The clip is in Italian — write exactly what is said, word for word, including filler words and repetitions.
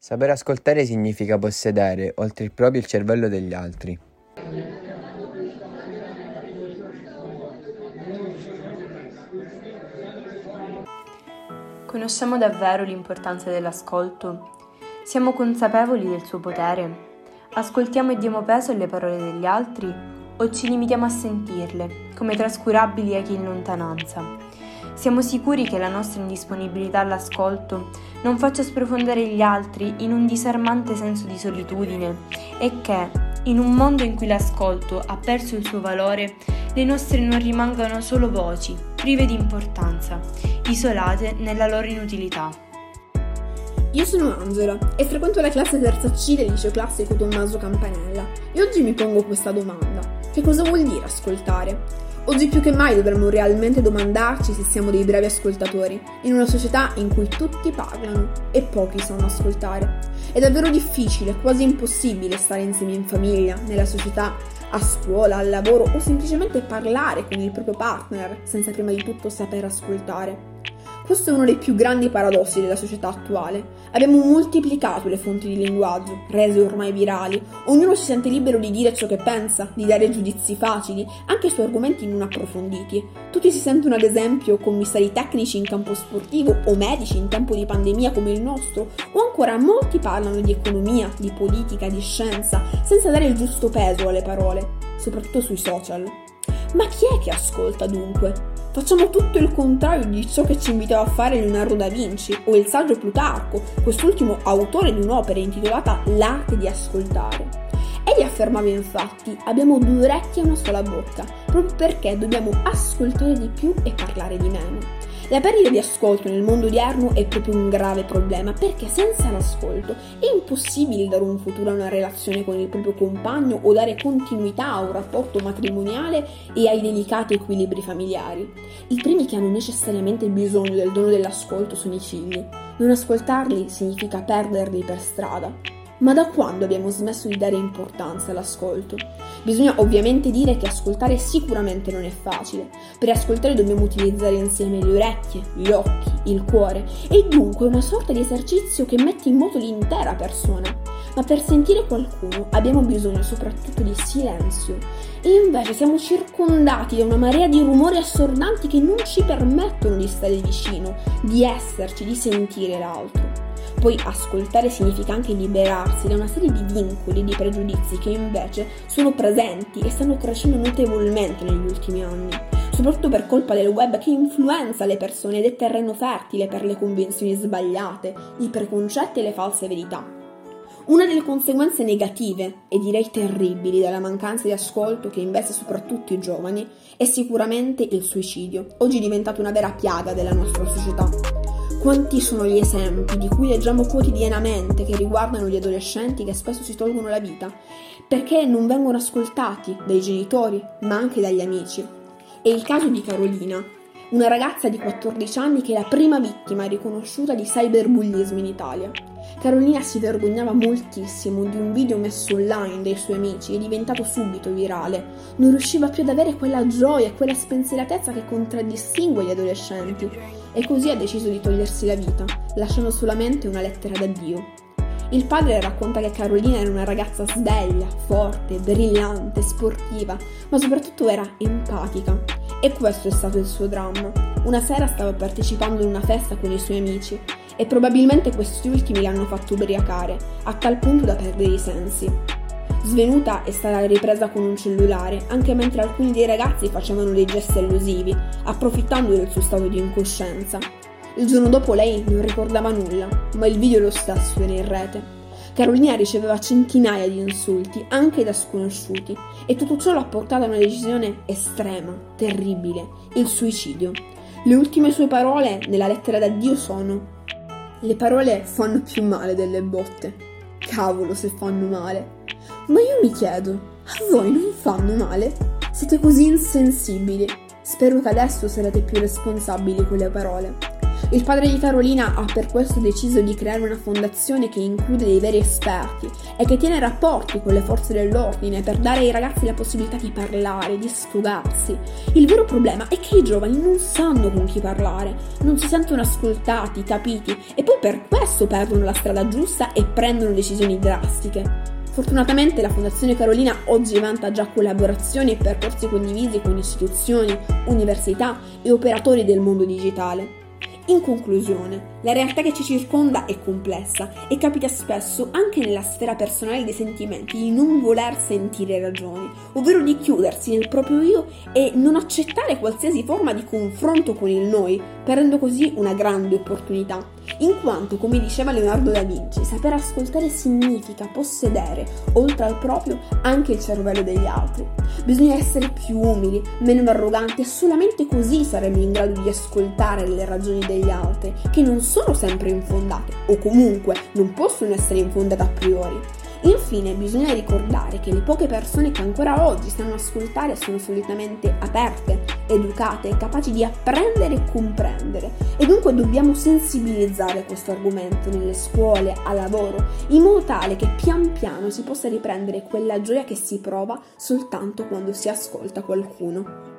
Saper ascoltare significa possedere, oltre il proprio, il cervello degli altri. Conosciamo davvero l'importanza dell'ascolto? Siamo consapevoli del suo potere? Ascoltiamo e diamo peso alle parole degli altri o ci limitiamo a sentirle, come trascurabili echi in lontananza? Siamo sicuri che la nostra indisponibilità all'ascolto non faccia sprofondare gli altri in un disarmante senso di solitudine e che, in un mondo in cui l'ascolto ha perso il suo valore, le nostre non rimangano solo voci, prive di importanza, isolate nella loro inutilità? Io sono Angela e frequento la classe terza C del liceo classico Tommaso Campanella e oggi mi pongo questa domanda: che cosa vuol dire ascoltare? Oggi più che mai dovremmo realmente domandarci se siamo dei bravi ascoltatori in una società in cui tutti parlano e pochi sanno ascoltare. È davvero difficile, quasi impossibile stare insieme in famiglia, nella società, a scuola, al lavoro o semplicemente parlare con il proprio partner senza prima di tutto saper ascoltare. Questo è uno dei più grandi paradossi della società attuale. Abbiamo moltiplicato le fonti di linguaggio, rese ormai virali. Ognuno si sente libero di dire ciò che pensa, di dare giudizi facili, anche su argomenti non approfonditi. Tutti si sentono ad esempio commissari tecnici in campo sportivo o medici in tempo di pandemia come il nostro, o ancora molti parlano di economia, di politica, di scienza, senza dare il giusto peso alle parole, soprattutto sui social. Ma chi è che ascolta dunque? Facciamo tutto il contrario di ciò che ci invitava a fare Leonardo da Vinci o il saggio Plutarco, quest'ultimo autore di un'opera intitolata L'arte di ascoltare. Egli affermava infatti: abbiamo due orecchie e una sola bocca, proprio perché dobbiamo ascoltare di più e parlare di meno. La perdita di ascolto nel mondo odierno è proprio un grave problema, perché senza l'ascolto è impossibile dare un futuro a una relazione con il proprio compagno o dare continuità a un rapporto matrimoniale e ai delicati equilibri familiari. I primi che hanno necessariamente bisogno del dono dell'ascolto sono i figli. Non ascoltarli significa perderli per strada. Ma da quando abbiamo smesso di dare importanza all'ascolto? Bisogna ovviamente dire che ascoltare sicuramente non è facile. Per ascoltare dobbiamo utilizzare insieme le orecchie, gli occhi, il cuore, e dunque è una sorta di esercizio che mette in moto l'intera persona. Ma per sentire qualcuno abbiamo bisogno soprattutto di silenzio, e invece siamo circondati da una marea di rumori assordanti che non ci permettono di stare vicino, di esserci, di sentire l'altro. Poi ascoltare significa anche liberarsi da una serie di vincoli e di pregiudizi che invece sono presenti e stanno crescendo notevolmente negli ultimi anni, soprattutto per colpa del web che influenza le persone ed è terreno fertile per le convinzioni sbagliate, i preconcetti e le false verità. Una delle conseguenze negative, e direi terribili, della mancanza di ascolto che investe soprattutto i giovani è sicuramente il suicidio, oggi diventato una vera piaga della nostra società. Quanti sono gli esempi di cui leggiamo quotidianamente che riguardano gli adolescenti che spesso si tolgono la vita perché non vengono ascoltati dai genitori, ma anche dagli amici. È il caso di Carolina, una ragazza di quattordici anni che è la prima vittima riconosciuta di cyberbullismo in Italia. Carolina si vergognava moltissimo di un video messo online dai suoi amici e diventato subito virale. Non riusciva più ad avere quella gioia e quella spensieratezza che contraddistingue gli adolescenti e così ha deciso di togliersi la vita, lasciando solamente una lettera d'addio. Il padre racconta che Carolina era una ragazza sveglia, forte, brillante, sportiva, ma soprattutto era empatica. E questo è stato il suo dramma. Una sera stava partecipando in una festa con i suoi amici e probabilmente questi ultimi l'hanno fatto ubriacare, a tal punto da perdere i sensi. Svenuta è stata ripresa con un cellulare, anche mentre alcuni dei ragazzi facevano dei gesti allusivi, approfittando del suo stato di incoscienza. Il giorno dopo lei non ricordava nulla, ma il video lo stesso era in rete. Carolina riceveva centinaia di insulti, anche da sconosciuti, e tutto ciò l'ha portata a una decisione estrema, terribile, il suicidio. Le ultime sue parole nella lettera d'addio sono: le parole fanno più male delle botte. Cavolo se fanno male. Ma io mi chiedo, a voi non fanno male? Siete così insensibili. Spero che adesso sarete più responsabili con le parole. Il padre di Carolina ha per questo deciso di creare una fondazione che include dei veri esperti e che tiene rapporti con le forze dell'ordine per dare ai ragazzi la possibilità di parlare, di sfogarsi. Il vero problema è che i giovani non sanno con chi parlare, non si sentono ascoltati, capiti, e poi per questo perdono la strada giusta e prendono decisioni drastiche. Fortunatamente la Fondazione Carolina oggi vanta già collaborazioni e percorsi condivisi con istituzioni, università e operatori del mondo digitale. In conclusione, la realtà che ci circonda è complessa e capita spesso anche nella sfera personale dei sentimenti di non voler sentire ragioni, ovvero di chiudersi nel proprio io e non accettare qualsiasi forma di confronto con il noi, perdendo così una grande opportunità. In quanto, come diceva Leonardo da Vinci, saper ascoltare significa possedere, oltre al proprio, anche il cervello degli altri. Bisogna essere più umili, meno arroganti, e solamente così saremo in grado di ascoltare le ragioni degli gli altri, che non sono sempre infondate o comunque non possono essere infondate a priori. Infine, bisogna ricordare che le poche persone che ancora oggi sanno ascoltare sono solitamente aperte, educate e capaci di apprendere e comprendere, e dunque dobbiamo sensibilizzare questo argomento nelle scuole, al lavoro, in modo tale che pian piano si possa riprendere quella gioia che si prova soltanto quando si ascolta qualcuno.